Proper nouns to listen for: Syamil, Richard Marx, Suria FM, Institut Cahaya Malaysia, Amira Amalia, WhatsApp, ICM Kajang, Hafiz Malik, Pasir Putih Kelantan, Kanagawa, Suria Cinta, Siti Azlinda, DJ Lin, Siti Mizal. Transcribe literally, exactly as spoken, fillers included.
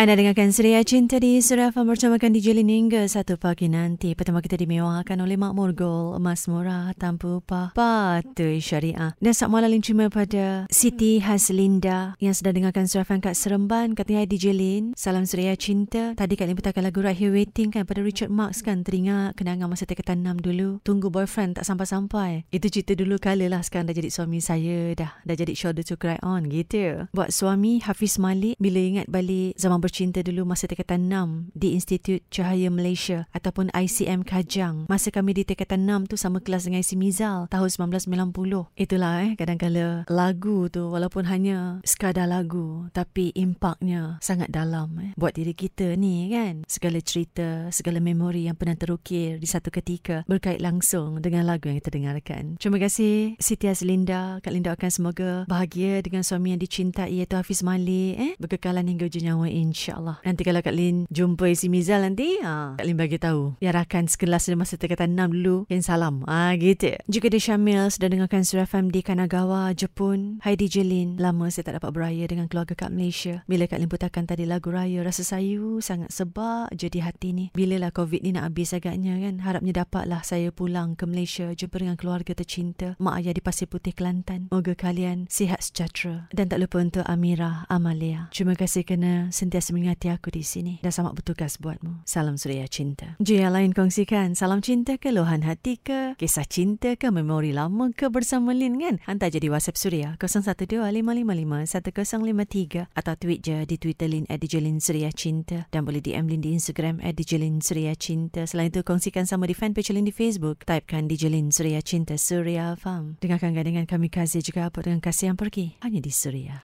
Anda dengarkan Suria Cinta di Suria Faham bercamakan D J Lin hingga satu pagi nanti. Pertama kita dimewakan oleh makmur gol, emas murah, tanpa upah, patuh syariah. Dan selamat malam terima pada Siti Azlinda yang sedang dengarkan Suria Faham kat Seremban. Katanya, D J Lin, salam Suria Cinta. Tadi Kak Lin putarkan lagu Right Here Waiting kan pada Richard Marx kan. Teringat kenangan masa tingkatan enam dulu. Tunggu boyfriend tak sampai-sampai. Itu cerita dulu kala lah. Sekarang dah jadi suami saya dah. Dah jadi shoulder to cry on gitu. Buat suami Hafiz Malik, bila ingat balik zaman cinta dulu masa tingkatan enam di Institut Cahaya Malaysia ataupun I C M Kajang. Masa kami di tingkatan enam tu sama kelas dengan Siti Mizal tahun sembilan belas sembilan puluh. Itulah eh, kadang-kadang lagu tu walaupun hanya sekadar lagu tapi impaknya sangat dalam eh. Buat diri kita ni kan. Segala cerita, segala memori yang pernah terukir di satu ketika berkait langsung dengan lagu yang kita dengarkan. Terima kasih Siti Azlinda. Kak Linda akan semoga bahagia dengan suami yang dicintai iaitu Hafiz Malik eh. Berkekalan hingga ujung nyawa ini. InsyaAllah. Nanti kalau Kak Lin jumpa Siti Mizal nanti, ha, Kak Lin bagi tahu. Ya, rakan sekelas masa tingkatan enam dulu. Yang salam. Ha, gitu. Juga ada Syamil sedang dengarkan Suria F M di Kanagawa, Jepun. Hai D J Lin. Lama saya tak dapat beraya dengan keluarga kat Malaysia. Bila Kak Lin putarkan tadi lagu raya, rasa sayu sangat sebab jadi hati ni. Bilalah COVID ni nak habis agaknya kan. Harapnya dapatlah saya pulang ke Malaysia jumpa dengan keluarga tercinta. Mak ayah di Pasir Putih Kelantan. Moga kalian sihat sejahtera. Dan tak lupa untuk Amira Amalia. Terima kasih kerana sentiasa mengingati aku di sini dan selamat bertugas buatmu. Salam Suria Cinta. Jika lain kongsikan salam cinta ke, luahan hati ke, kisah cinta ke, memori lama ke bersama Lin kan? Hantar jadi WhatsApp Suria kosong satu dua lima lima lima satu kosong lima tiga atau tweet je di Twitter Lin at D J Lin Suria Cinta dan boleh D M Lin di Instagram at D J Lin Suria Cinta. Selain itu kongsikan sama di fanpage Lin di Facebook. Typekan D J Lin Suria Cinta Suria Farm. Dengarkan dengan kami kasih juga apa dengan kasih yang pergi hanya di Suria.